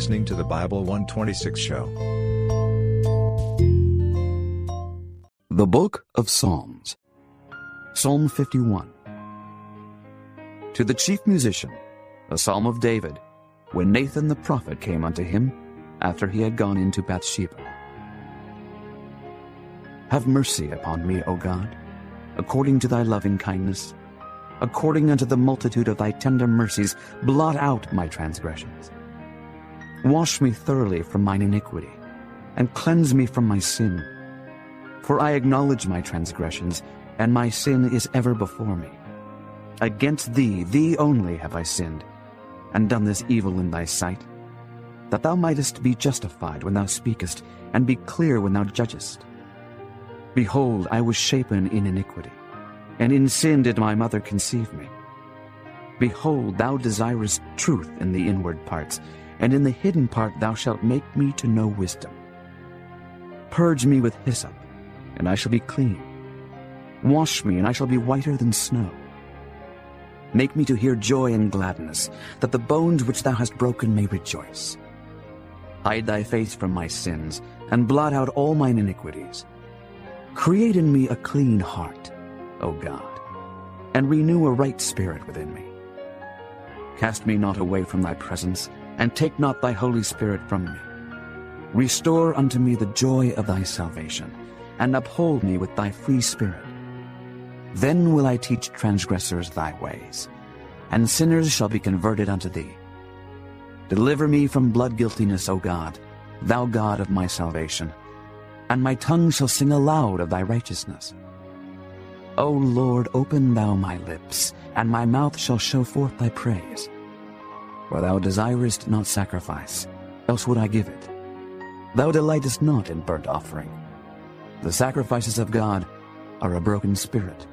listening to the Bible 126 show. The Book of Psalms. Psalm 51. To the chief musician, a psalm of David, when Nathan the prophet came unto him, after he had gone into Bathsheba. Have mercy upon me, O God, according to thy loving kindness, according unto the multitude of thy tender mercies, blot out my transgressions. Wash me thoroughly from mine iniquity, and cleanse me from my sin. For I acknowledge my transgressions, and my sin is ever before me. Against thee, thee only, have I sinned, and done this evil in thy sight, that thou mightest be justified when thou speakest, and be clear when thou judgest. Behold, I was shapen in iniquity, and in sin did my mother conceive me. Behold, thou desirest truth in the inward parts, and in the hidden part thou shalt make me to know wisdom. Purge me with hyssop, and I shall be clean. Wash me, and I shall be whiter than snow. Make me to hear joy and gladness, that the bones which thou hast broken may rejoice. Hide thy face from my sins, and blot out all mine iniquities. Create in me a clean heart, O God, and renew a right spirit within me. Cast me not away from thy presence, and take not thy Holy Spirit from me. Restore unto me the joy of thy salvation, and uphold me with thy free spirit. Then will I teach transgressors thy ways, and sinners shall be converted unto thee. Deliver me from blood guiltiness, O God, thou God of my salvation, and my tongue shall sing aloud of thy righteousness. O Lord, open thou my lips, and my mouth shall show forth thy praise. For thou desirest not sacrifice, else would I give it. Thou delightest not in burnt offering. The sacrifices of God are a broken spirit.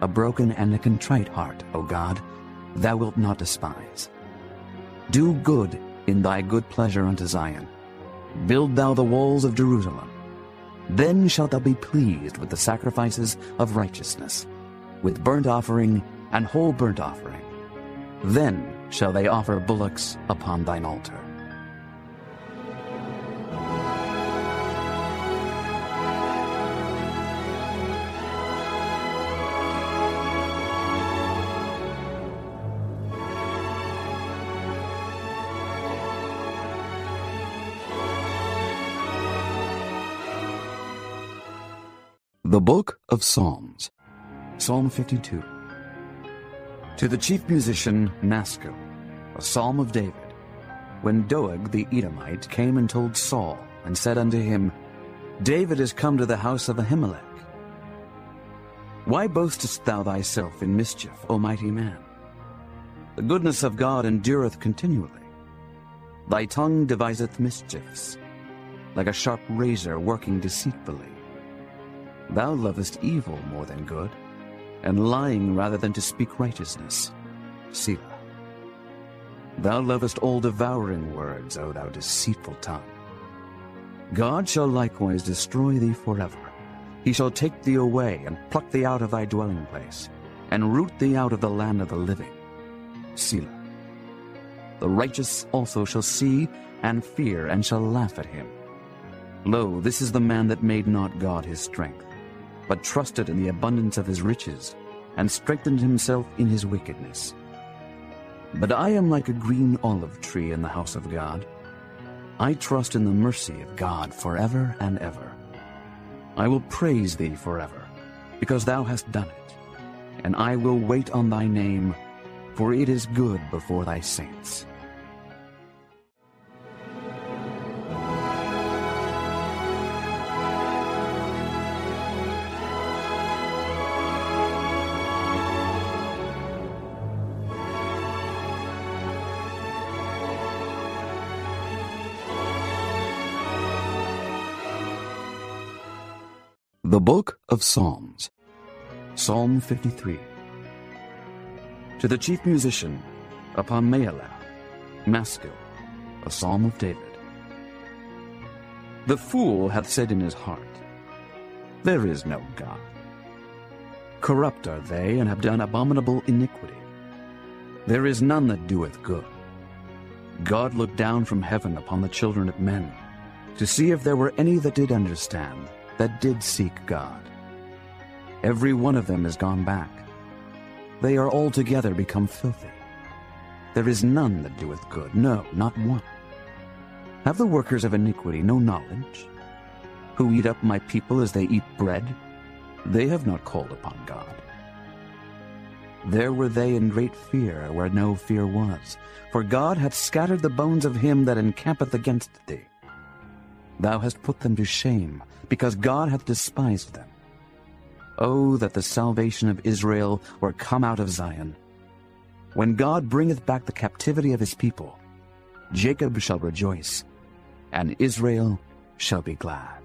A broken and a contrite heart, O God, thou wilt not despise. Do good in thy good pleasure unto Zion. Build thou the walls of Jerusalem. Then shalt thou be pleased with the sacrifices of righteousness, with burnt offering and whole burnt offering. Then shall they offer bullocks upon thine altar. The Book of Psalms. Psalm 52. To the chief musician, Maskil, a psalm of David, when Doeg the Edomite came and told Saul, and said unto him, David is come to the house of Ahimelech. Why boastest thou thyself in mischief, O mighty man? The goodness of God endureth continually. Thy tongue deviseth mischiefs, like a sharp razor working deceitfully. Thou lovest evil more than good, and lying rather than to speak righteousness. Selah. Thou lovest all devouring words, O thou deceitful tongue. God shall likewise destroy thee forever. He shall take thee away, and pluck thee out of thy dwelling place, and root thee out of the land of the living. Selah. The righteous also shall see and fear, and shall laugh at him. Lo, this is the man that made not God his strength, but trusted in the abundance of his riches, and strengthened himself in his wickedness. But I am like a green olive tree in the house of God. I trust in the mercy of God forever and ever. I will praise thee forever, because thou hast done it, and I will wait on thy name, for it is good before thy saints. The Book of Psalms. Psalm 53. To the chief musician, upon Mealath, Maskil, a psalm of David. The fool hath said in his heart, There is no God. Corrupt are they, and have done abominable iniquity. There is none that doeth good. God looked down from heaven upon the children of men, to see if there were any that did understand, that did seek God. Every one of them is gone back. They are altogether become filthy. There is none that doeth good, no, not one. Have the workers of iniquity no knowledge? Who eat up my people as they eat bread? They have not called upon God. There were they in great fear, where no fear was, for God hath scattered the bones of him that encampeth against thee. Thou hast put them to shame, because God hath despised them. O that the salvation of Israel were come out of Zion! When God bringeth back the captivity of his people, Jacob shall rejoice, and Israel shall be glad.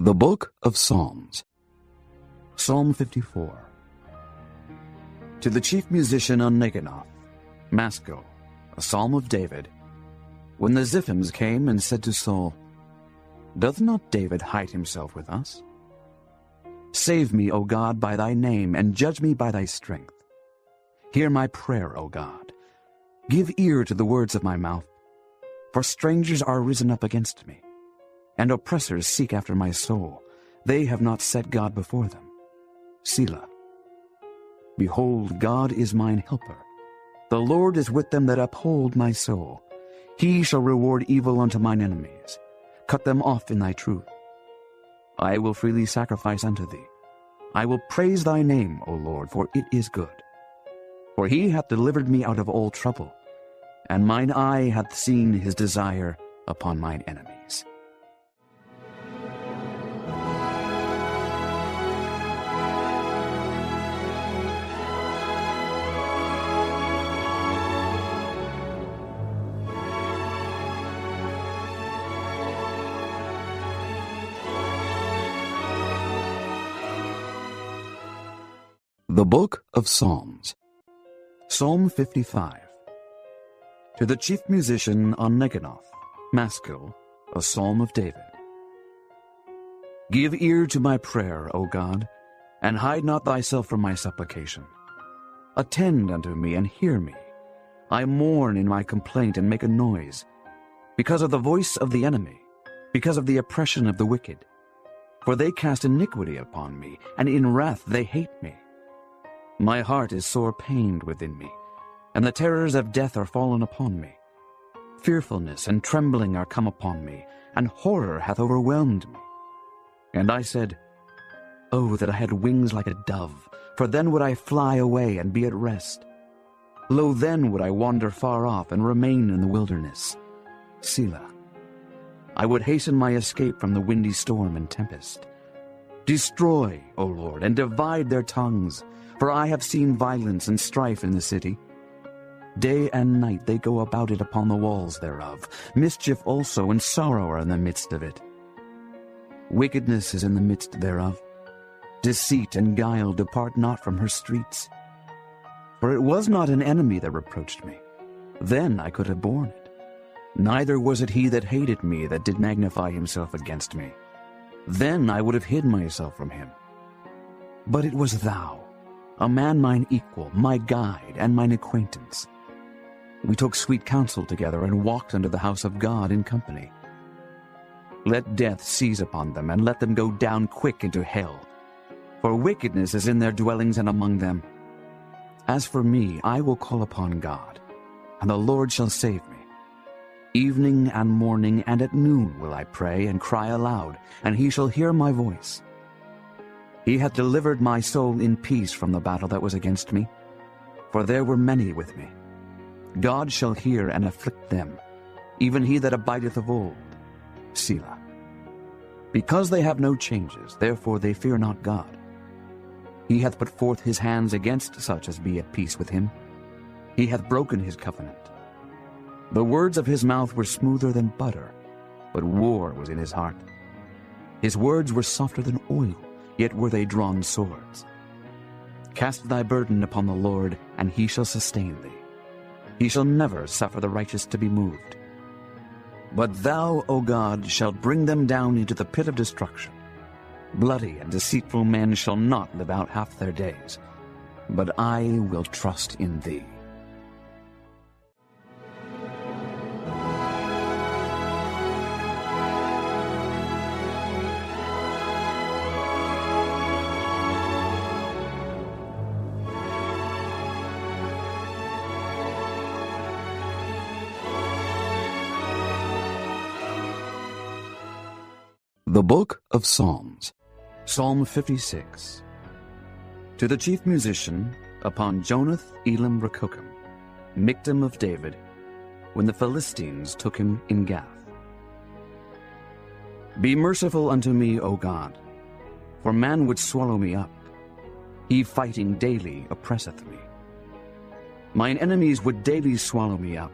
The Book of Psalms. Psalm 54. To the chief musician on Neginoth, Maschil, a psalm of David. When the Ziphims came and said to Saul, Doth not David hide himself with us? Save me, O God, by thy name, and judge me by thy strength. Hear my prayer, O God. Give ear to the words of my mouth, for strangers are risen up against me, and oppressors seek after my soul. They have not set God before them. Selah. Behold, God is mine helper. The Lord is with them that uphold my soul. He shall reward evil unto mine enemies. Cut them off in thy truth. I will freely sacrifice unto thee. I will praise thy name, O Lord, for it is good. For he hath delivered me out of all trouble, and mine eye hath seen his desire upon mine enemy. The Book of Psalms. Psalm 55. To the chief musician on Neginoth, Maschil, a psalm of David. Give ear to my prayer, O God, and hide not thyself from my supplication. Attend unto me and hear me. I mourn in my complaint and make a noise, because of the voice of the enemy, because of the oppression of the wicked. For they cast iniquity upon me, and in wrath they hate me. My heart is sore pained within me, and the terrors of death are fallen upon me. Fearfulness and trembling are come upon me, and horror hath overwhelmed me. And I said, Oh, that I had wings like a dove, for then would I fly away and be at rest. Lo, then would I wander far off and remain in the wilderness. Selah. I would hasten my escape from the windy storm and tempest. Destroy, O Lord, and divide their tongues, for I have seen violence and strife in the city. Day and night they go about it upon the walls thereof. Mischief also and sorrow are in the midst of it. Wickedness is in the midst thereof. Deceit and guile depart not from her streets. For it was not an enemy that reproached me. Then I could have borne it. Neither was it he that hated me that did magnify himself against me. Then I would have hid myself from him. But it was thou, a man mine equal, my guide, and mine acquaintance. We took sweet counsel together and walked unto the house of God in company. Let death seize upon them, and let them go down quick into hell. For wickedness is in their dwellings and among them. As for me, I will call upon God, and the Lord shall save me. Evening and morning and at noon will I pray and cry aloud, and he shall hear my voice. He hath delivered my soul in peace from the battle that was against me, for there were many with me. God shall hear and afflict them, even he that abideth of old. Selah. Because they have no changes, therefore they fear not God. He hath put forth his hands against such as be at peace with him. He hath broken his covenant. The words of his mouth were smoother than butter, but war was in his heart. His words were softer than oil, yet were they drawn swords. Cast thy burden upon the Lord, and he shall sustain thee. He shall never suffer the righteous to be moved. But thou, O God, shalt bring them down into the pit of destruction. Bloody and deceitful men shall not live out half their days, but I will trust in thee. The Book of Psalms. Psalm 56. To the chief musician, upon Jonath Elam Rakokim, Mictam of David, when the Philistines took him in Gath. Be merciful unto me, O God, for man would swallow me up. He fighting daily oppresseth me. Mine enemies would daily swallow me up,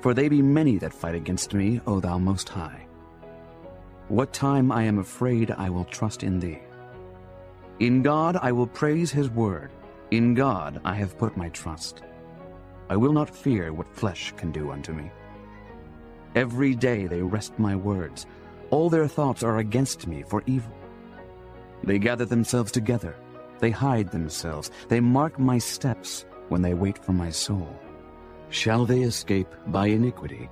for they be many that fight against me, O thou Most High. What time I am afraid, I will trust in thee. In God I will praise his word. In God I have put my trust. I will not fear what flesh can do unto me. Every day they wrest my words. All their thoughts are against me for evil. They gather themselves together. They hide themselves. They mark my steps when they wait for my soul. Shall they escape by iniquity?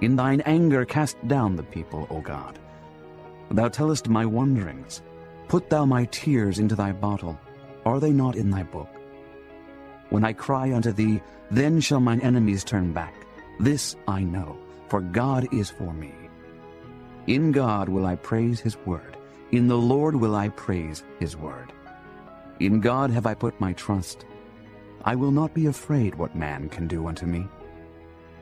In thine anger cast down the people, O God. Thou tellest my wanderings. Put thou my tears into thy bottle. Are they not in thy book? When I cry unto thee, then shall mine enemies turn back. This I know, for God is for me. In God will I praise his word. In the Lord will I praise his word. In God have I put my trust. I will not be afraid what man can do unto me.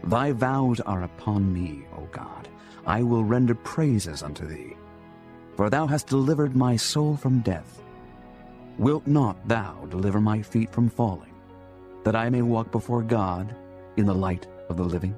Thy vows are upon me, O God. I will render praises unto thee. For thou hast delivered my soul from death. Wilt not thou deliver my feet from falling, that I may walk before God in the light of the living?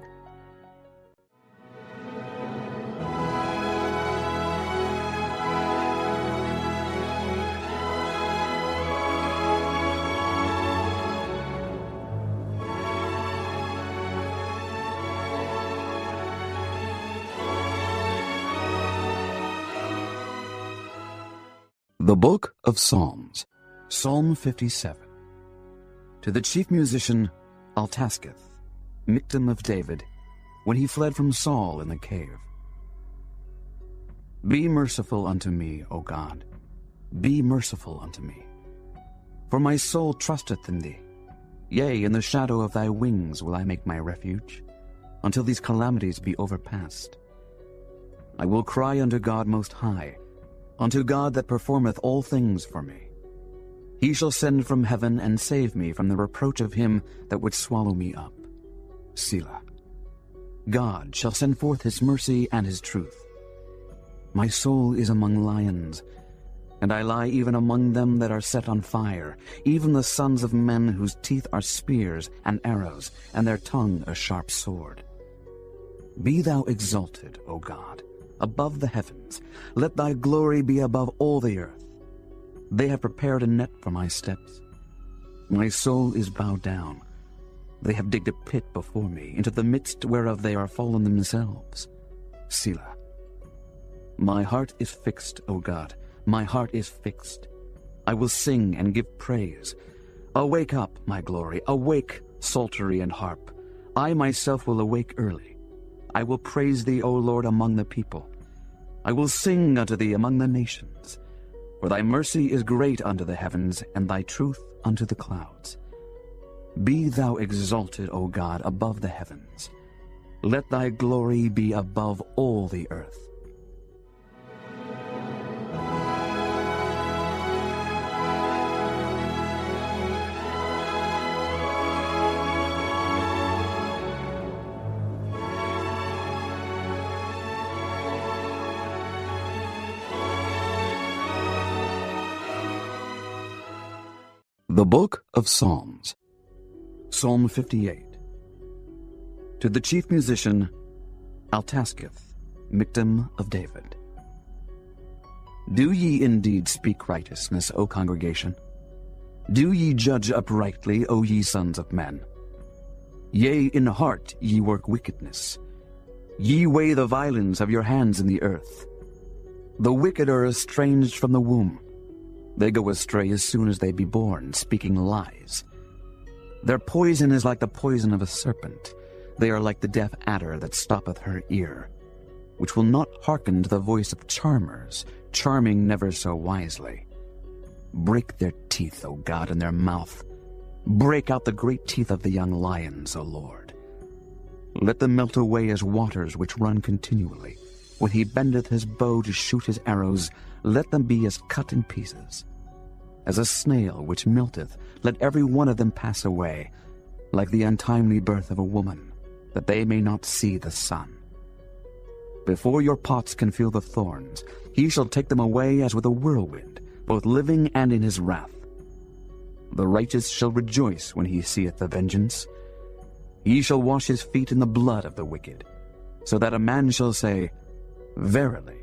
The Book of Psalms. Psalm 57. To the chief musician, Altasketh, Mictam of David, when he fled from Saul in the cave. Be merciful unto me, O God. Be merciful unto me. For my soul trusteth in thee. Yea, in the shadow of thy wings will I make my refuge, until these calamities be overpast. I will cry unto God Most High, unto God that performeth all things for me. He shall send from heaven and save me from the reproach of him that would swallow me up. Selah. God shall send forth his mercy and his truth. My soul is among lions, and I lie even among them that are set on fire, even the sons of men whose teeth are spears and arrows, and their tongue a sharp sword. Be thou exalted, O God, above the heavens. Let thy glory be above all the earth. They have prepared a net for my steps. My soul is bowed down. They have digged a pit before me, into the midst whereof they are fallen themselves. Selah. My heart is fixed, O God. My heart is fixed. I will sing and give praise. Awake up, my glory. Awake, psaltery and harp. I myself will awake early. I will praise thee, O Lord, among the people. I will sing unto thee among the nations. For thy mercy is great unto the heavens, and thy truth unto the clouds. Be thou exalted, O God, above the heavens. Let thy glory be above all the earth. The Book of Psalms. Psalm 58. To the chief musician, Altaschith, Mictam of David. Do ye indeed speak righteousness, O congregation? Do ye judge uprightly, O ye sons of men? Yea, in heart ye work wickedness. Ye weigh the violence of your hands in the earth. The wicked are estranged from the womb. They go astray as soon as they be born, speaking lies. Their poison is like the poison of a serpent. They are like the deaf adder that stoppeth her ear, which will not hearken to the voice of charmers, charming never so wisely. Break their teeth, O God, in their mouth. Break out the great teeth of the young lions, O Lord. Let them melt away as waters which run continually. When he bendeth his bow to shoot his arrows, let them be as cut in pieces. As a snail which melteth, let every one of them pass away, like the untimely birth of a woman, that they may not see the sun. Before your pots can feel the thorns, he shall take them away as with a whirlwind, both living and in his wrath. The righteous shall rejoice when he seeth the vengeance. He shall wash his feet in the blood of the wicked, so that a man shall say, Verily,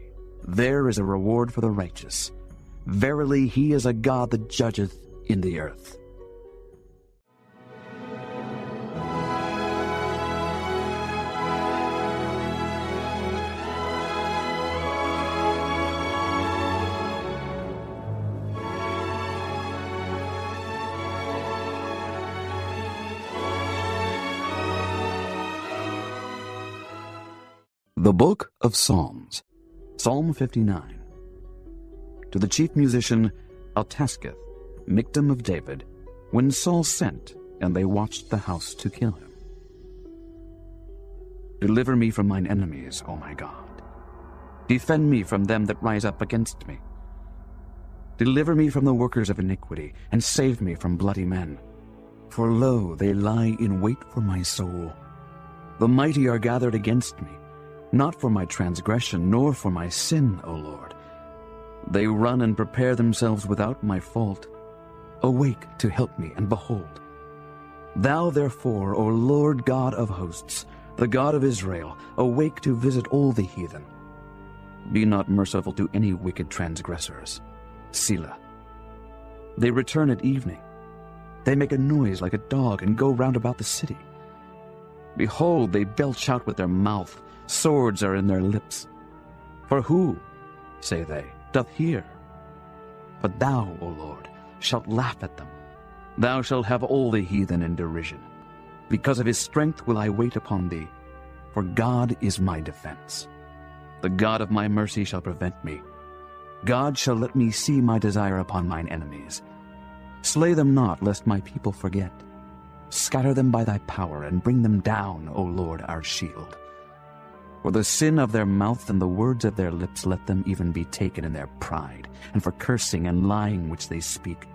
there is a reward for the righteous. Verily, he is a God that judgeth in the earth. The Book of Psalms, Psalm 59. To the chief musician, Altasketh, Mictam of David, when Saul sent, and they watched the house to kill him. Deliver me from mine enemies, O my God. Defend me from them that rise up against me. Deliver me from the workers of iniquity, and save me from bloody men. For lo, they lie in wait for my soul. The mighty are gathered against me. Not for my transgression, nor for my sin, O Lord. They run and prepare themselves without my fault. Awake to help me, and behold. Thou therefore, O Lord God of hosts, the God of Israel, awake to visit all the heathen. Be not merciful to any wicked transgressors. Selah. They return at evening. They make a noise like a dog, and go round about the city. Behold, they belch out with their mouth. Swords are in their lips. For who, say they, doth hear? But thou, O Lord, shalt laugh at them. Thou shalt have all the heathen in derision. Because of his strength will I wait upon thee, for God is my defense. The God of my mercy shall prevent me. God shall let me see my desire upon mine enemies. Slay them not, lest my people forget. Scatter them by thy power, and bring them down, O Lord, our shield. For the sin of their mouth and the words of their lips let them even be taken in their pride, and for cursing and lying which they speak.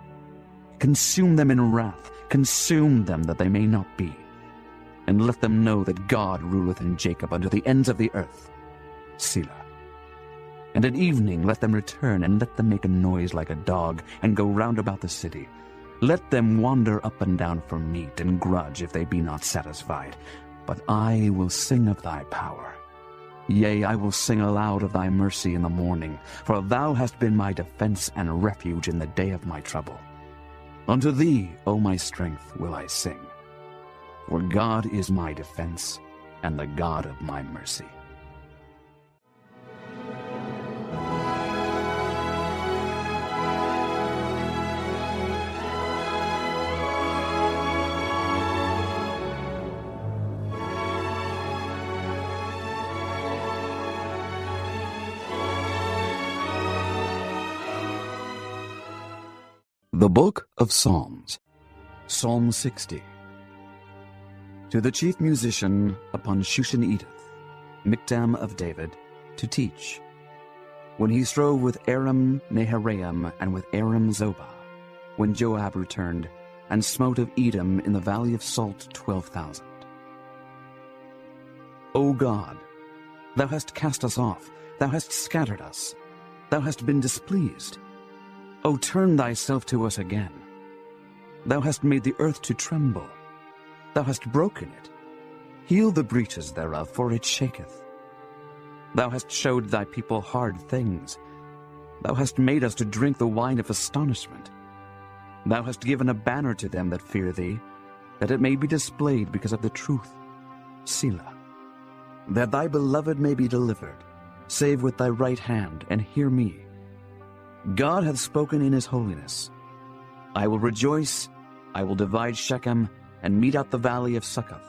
Consume them in wrath, consume them that they may not be. And let them know that God ruleth in Jacob unto the ends of the earth. Selah. And at evening let them return, and let them make a noise like a dog, and go round about the city. Let them wander up and down for meat, and grudge if they be not satisfied. But I will sing of thy power. Yea, I will sing aloud of thy mercy in the morning, for thou hast been my defense and refuge in the day of my trouble. Unto thee, O my strength, will I sing, for God is my defense and the God of my mercy. The Book of Psalms, Psalm 60. To the chief musician upon Shushan Edith, Mictam of David, to teach, when he strove with Aram Neharaim and with Aram Zobah, when Joab returned, and smote of Edom in the valley of Salt 12,000. O God, thou hast cast us off, thou hast scattered us, thou hast been displeased. O turn thyself to us again. Thou hast made the earth to tremble. Thou hast broken it. Heal the breaches thereof, for it shaketh. Thou hast showed thy people hard things. Thou hast made us to drink the wine of astonishment. Thou hast given a banner to them that fear thee, that it may be displayed because of the truth, Selah. That thy beloved may be delivered, save with thy right hand, and hear me. God hath spoken in his holiness. I will rejoice, I will divide Shechem, and mete out the valley of Succoth.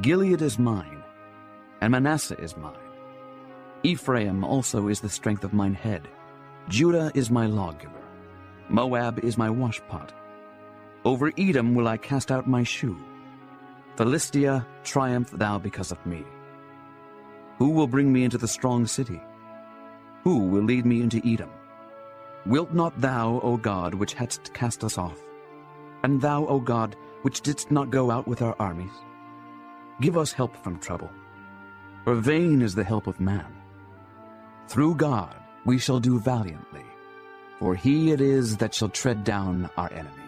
Gilead is mine, and Manasseh is mine. Ephraim also is the strength of mine head. Judah is my lawgiver. Moab is my washpot. Over Edom will I cast out my shoe. Philistia, triumph thou because of me. Who will bring me into the strong city? Who will lead me into Edom? Wilt not thou, O God, which hadst cast us off? And thou, O God, which didst not go out with our armies? Give us help from trouble, for vain is the help of man. Through God we shall do valiantly, for he it is that shall tread down our enemies.